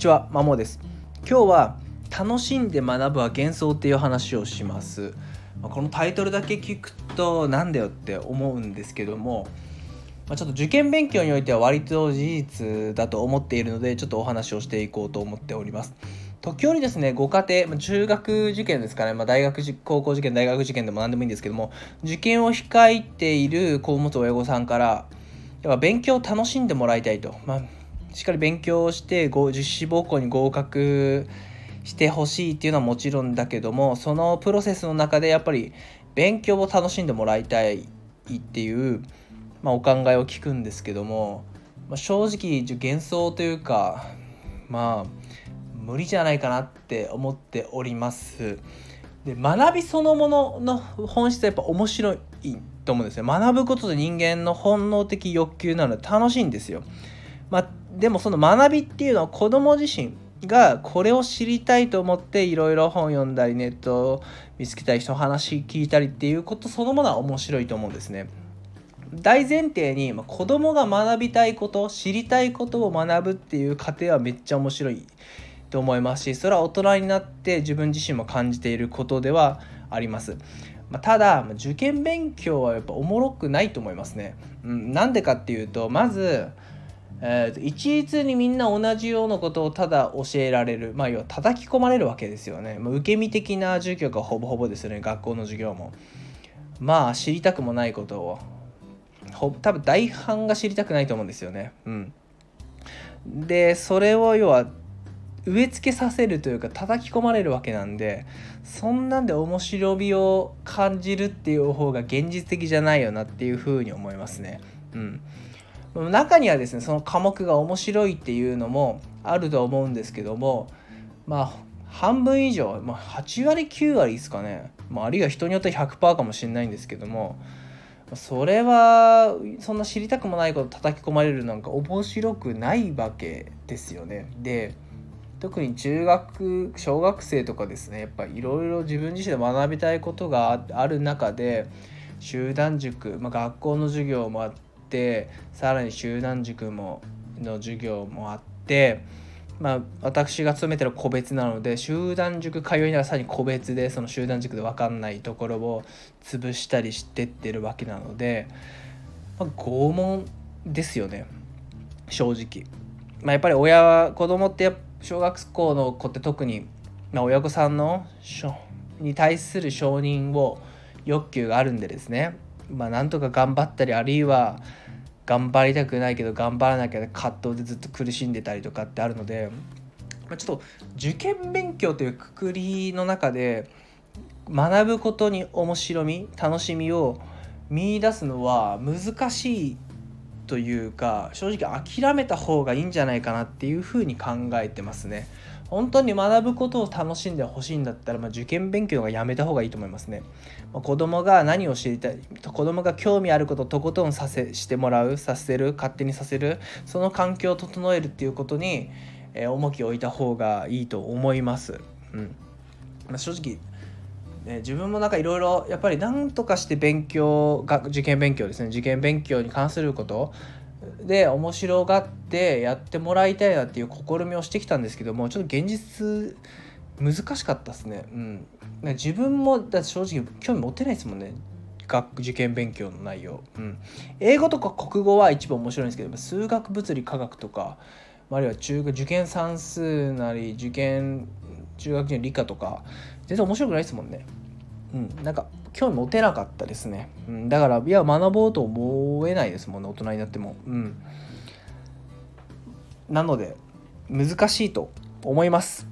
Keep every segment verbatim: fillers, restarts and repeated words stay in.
にちは、まもです。今日は楽しんで学ぶは幻想っていう話をします。このタイトルだけ聞くとなんだよって思うんですけども、ちょっと受験勉強においては割と事実だと思っているので、ちょっとお話をしていこうと思っております。時折ですね、ご家庭、中学受験ですかね、まあ、大学、高校受験、大学受験でも何でもいいんですけども、受験を控えている子を持つ親御さんから、やっぱ勉強を楽しんでもらいたいと、まあ、しっかり勉強して、実施簿校に合格してほしいっていうのはもちろんだけども、そのプロセスの中でやっぱり勉強を楽しんでもらいたいっていう、まあ、お考えを聞くんですけども、まあ、正直幻想というか、まあ、無理じゃないかなって思っております。で、学びそのものの本質はやっぱ面白いと思うんですよ。学ぶことで人間の本能的欲求なので楽しいんですよ。まあ、でもその学びっていうのは子ども自身がこれを知りたいと思っていろいろ本読んだり、ネットを見つけたり、人の話聞いたりっていうことそのものは面白いと思うんですね。大前提に子どもが学びたいこと、知りたいことを学ぶっていう過程はめっちゃ面白いと思いますし、それは大人になって自分自身も感じていることではあります。まあ、ただ受験勉強はやっぱおもろくないと思いますね。うん、なんでかっていうと、まず、えー、一律にみんな同じようなことをただ教えられる、まあ要は叩き込まれるわけですよね。まあ、受け身的な授業がほぼほぼですよね、学校の授業も。まあ知りたくもないことをほ多分大半が知りたくないと思うんですよね。うん、でそれを要は植え付けさせるというか叩き込まれるわけなんで、そんなんで面白みを感じるっていう方が現実的じゃないよなっていうふうに思いますね。うん、中にはですね、その科目が面白いっていうのもあると思うんですけども、まあ半分以上、まあ、はちわりきゅうわりですかね、まあ、あるいは人によっては ひゃくパーセント かもしれないんですけども、それはそんな知りたくもないこと叩き込まれるなんか面白くないわけですよね。で、特に中学小学生とかですね、やっぱいろいろ自分自身で学びたいことがある中で、集団塾、まあ、学校の授業もあって、さらに集団塾もの授業もあって、まあ、私が勤めてる個別なので、集団塾通いながらさらに個別で、その集団塾で分かんないところを潰したりしてってるわけなので、まあ、拷問ですよね、正直。まあ、やっぱり親は子供ってやっぱ小学校の子って特に、まあ、親御さんのに対する承認を欲求があるんでですね、まあ、なんとか頑張ったり、あるいは頑張りたくないけど頑張らなきゃ葛藤でずっと苦しんでたりとかってあるので、まあ、ちょっと受験勉強というくくりの中で学ぶことに面白み、楽しみを見出すのは難しいというか、正直諦めた方がいいんじゃないかなっていうふうに考えてますね。本当に学ぶことを楽しんでほしいんだったら、まあ、受験勉強はやめた方がいいと思いますね。まあ、子供が何を知りたい、子供が興味あることをとことんさせしてもらう、させる、勝手にさせる、その環境を整えるっていうことに、えー、重きを置いた方がいいと思います。うんまあ、正直ね、自分もなんかいろいろやっぱり何とかして勉強が受験勉強ですね受験勉強に関することで面白がってやってもらいたいなっていう試みをしてきたんですけども、ちょっと現実難しかったですね。うん、自分もだって正直興味持てないですもんね、学受験勉強の内容。うん、英語とか国語は一番面白いんですけど、数学、物理、科学とか、あるいは中学受験算数なり受験中学受験理科とか全然面白くないですもんね。うん、なんか興味持てなかったですね。うん、だからいや学ぼうと思えないですもんね、大人になっても。うん、なので難しいと思います、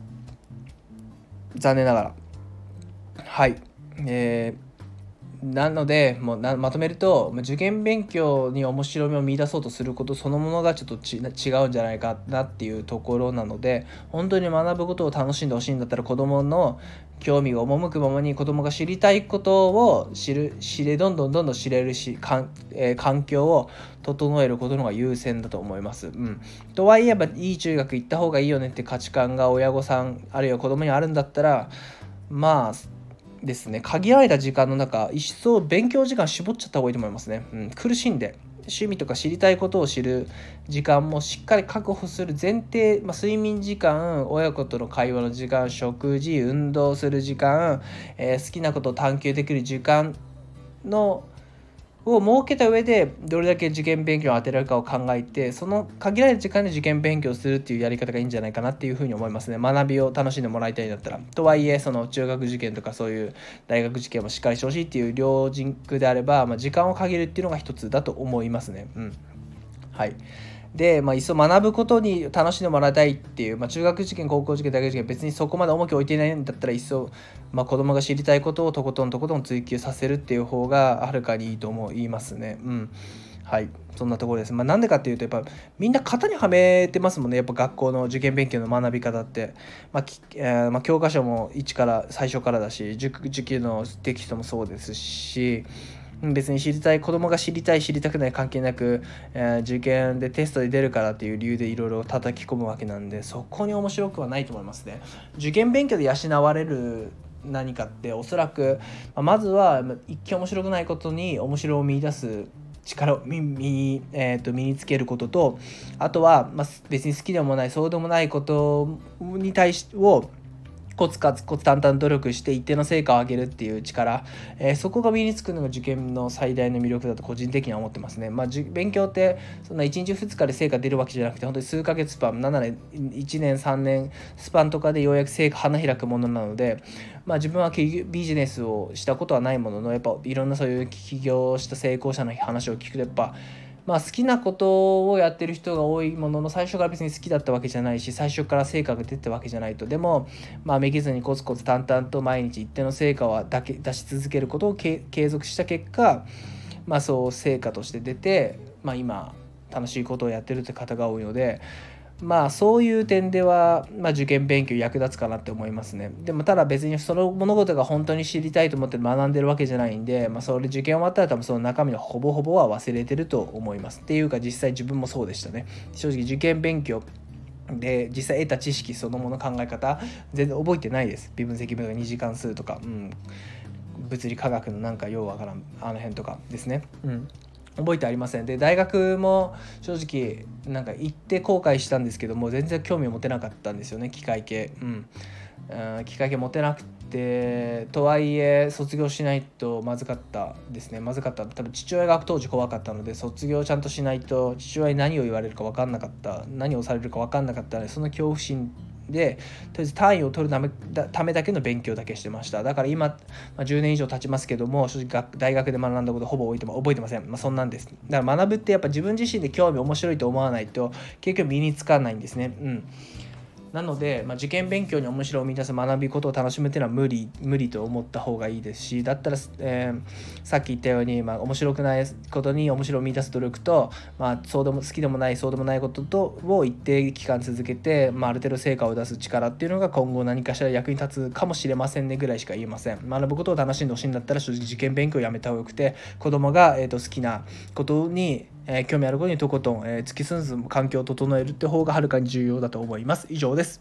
残念ながら。はい、えー、なのでもうなまとめると、受験勉強に面白みを見出そうとすることそのものがちょっとち違うんじゃないかなっていうところなので、本当に学ぶことを楽しんでほしいんだったら、子どもの興味が赴くままに子どもが知りたいことを知る知れどんどんどんどん知れるし、かん、えー、環境を整えることの方が優先だと思います。うん、とはいえばいい中学行った方がいいよねって価値観が親御さんあるいは子どもにあるんだったら、まあですね、限られた時間の中一層勉強時間絞っちゃった方がいいと思いますね。うん、苦しんで、趣味とか知りたいことを知る時間もしっかり確保する前提、まあ、睡眠時間、親子との会話の時間、食事、運動する時間、えー、好きなことを探求できる時間のを設けた上で、どれだけ受験勉強を当てられるかを考えて、その限られた時間で受験勉強するっていうやり方がいいんじゃないかなっていうふうに思いますね。学びを楽しんでもらいたいんだったら。とはいえ、その中学受験とかそういう大学受験もしっかりしてほしいっていう両軸であれば、まあ、時間を限るっていうのが一つだと思いますね。うん。はい。で、まあ、いっそ学ぶことに楽しんでもらいたいっていう、まあ、中学受験、高校受験、大学受験、別にそこまで重きを置いていないんだったら、いっそ、まあ、子供が知りたいことをとことんとことん追求させるっていう方がはるかにいいと思いますね。うん。はい。そんなところです。まあ、なんでかっていうと、やっぱみんな型にはめてますもんね。やっぱ学校の受験勉強の学び方って、まあきえーまあ、教科書も一から最初からだし、塾、受験のテキストもそうですし、別に知りたい、子供が知りたい知りたくない関係なく、えー、受験でテストで出るからっていう理由でいろいろ叩き込むわけなんで、そこに面白くはないと思いますね。受験勉強で養われる何かって、おそらくまずは一見面白くないことに面白を見出す力を身に、えー、と身につけることと、あとは、まあ、別に好きでもないそうでもないことに対してをコツコツ淡々努力して一定の成果を上げるっていう力、えー、そこが身につくのが受験の最大の魅力だと個人的には思ってますね。まあ、勉強ってそんないちにちふつかで成果出るわけじゃなくて、本当に数ヶ月スパン、なんならいちねんさんねんスパンとかでようやく成果花開くものなので、まあ、自分はビジネスをしたことはないものの、やっぱいろんなそういう起業した成功者の話を聞くと、やっぱまあ、好きなことをやってる人が多いものの、最初から別に好きだったわけじゃないし、最初から成果が出たわけじゃないと。でも、まあ、めげずにコツコツ淡々と毎日一定の成果をだけ出し続けることを継続した結果、まあ、そう成果として出て、まあ、今楽しいことをやってるって方が多いので、まあ、そういう点では、まあ、受験勉強役立つかなって思いますね。でも、ただ別にその物事が本当に知りたいと思って学んでるわけじゃないんで、まあ、それ受験終わったら多分その中身のほぼほぼは忘れてると思います。っていうか、実際自分もそうでしたね。正直受験勉強で実際得た知識そのもの、考え方全然覚えてないです。微分積分とかにじかん数とか、うん、物理科学のなんかようわからんあの辺とかですね。うん。覚えてありません。で、大学も正直なんか行って後悔したんですけども、全然興味を持てなかったんですよね、機械系。うん、うん、機械系持てなくて、とはいえ卒業しないとまずかったですね。まずかった。多分父親が当時怖かったので、卒業ちゃんとしないと父親に何を言われるか分かんなかった、何をされるか分かんなかったので、その恐怖心でとりあえず単位を取るため、ためだけの勉強だけしてました。だから今、まあ、じゅうねん以上経ちますけども、正直大学で学んだことほぼ覚えてません。まあ、そんなんです。だから学ぶってやっぱ自分自身で興味面白いと思わないと結局身につかないんですね。うん。なので、まあ、受験勉強に面白を見出す、学びことを楽しむっていうのは無理無理と思った方がいいですし、だったら、えー、さっき言ったように、まあ、面白くないことに面白を見出す努力と、まあ、そうでも好きでもないそうでもないこととを一定期間続けて、まあ、ある程度成果を出す力っていうのが今後何かしら役に立つかもしれませんねぐらいしか言えません。学ぶことを楽しんでほしいんだったら、正直受験勉強をやめた方がよくて、子供が、えーと、好きなことにえー、興味あることにとことん、えー、突き進む環境を整えるって方がはるかに重要だと思います。以上です。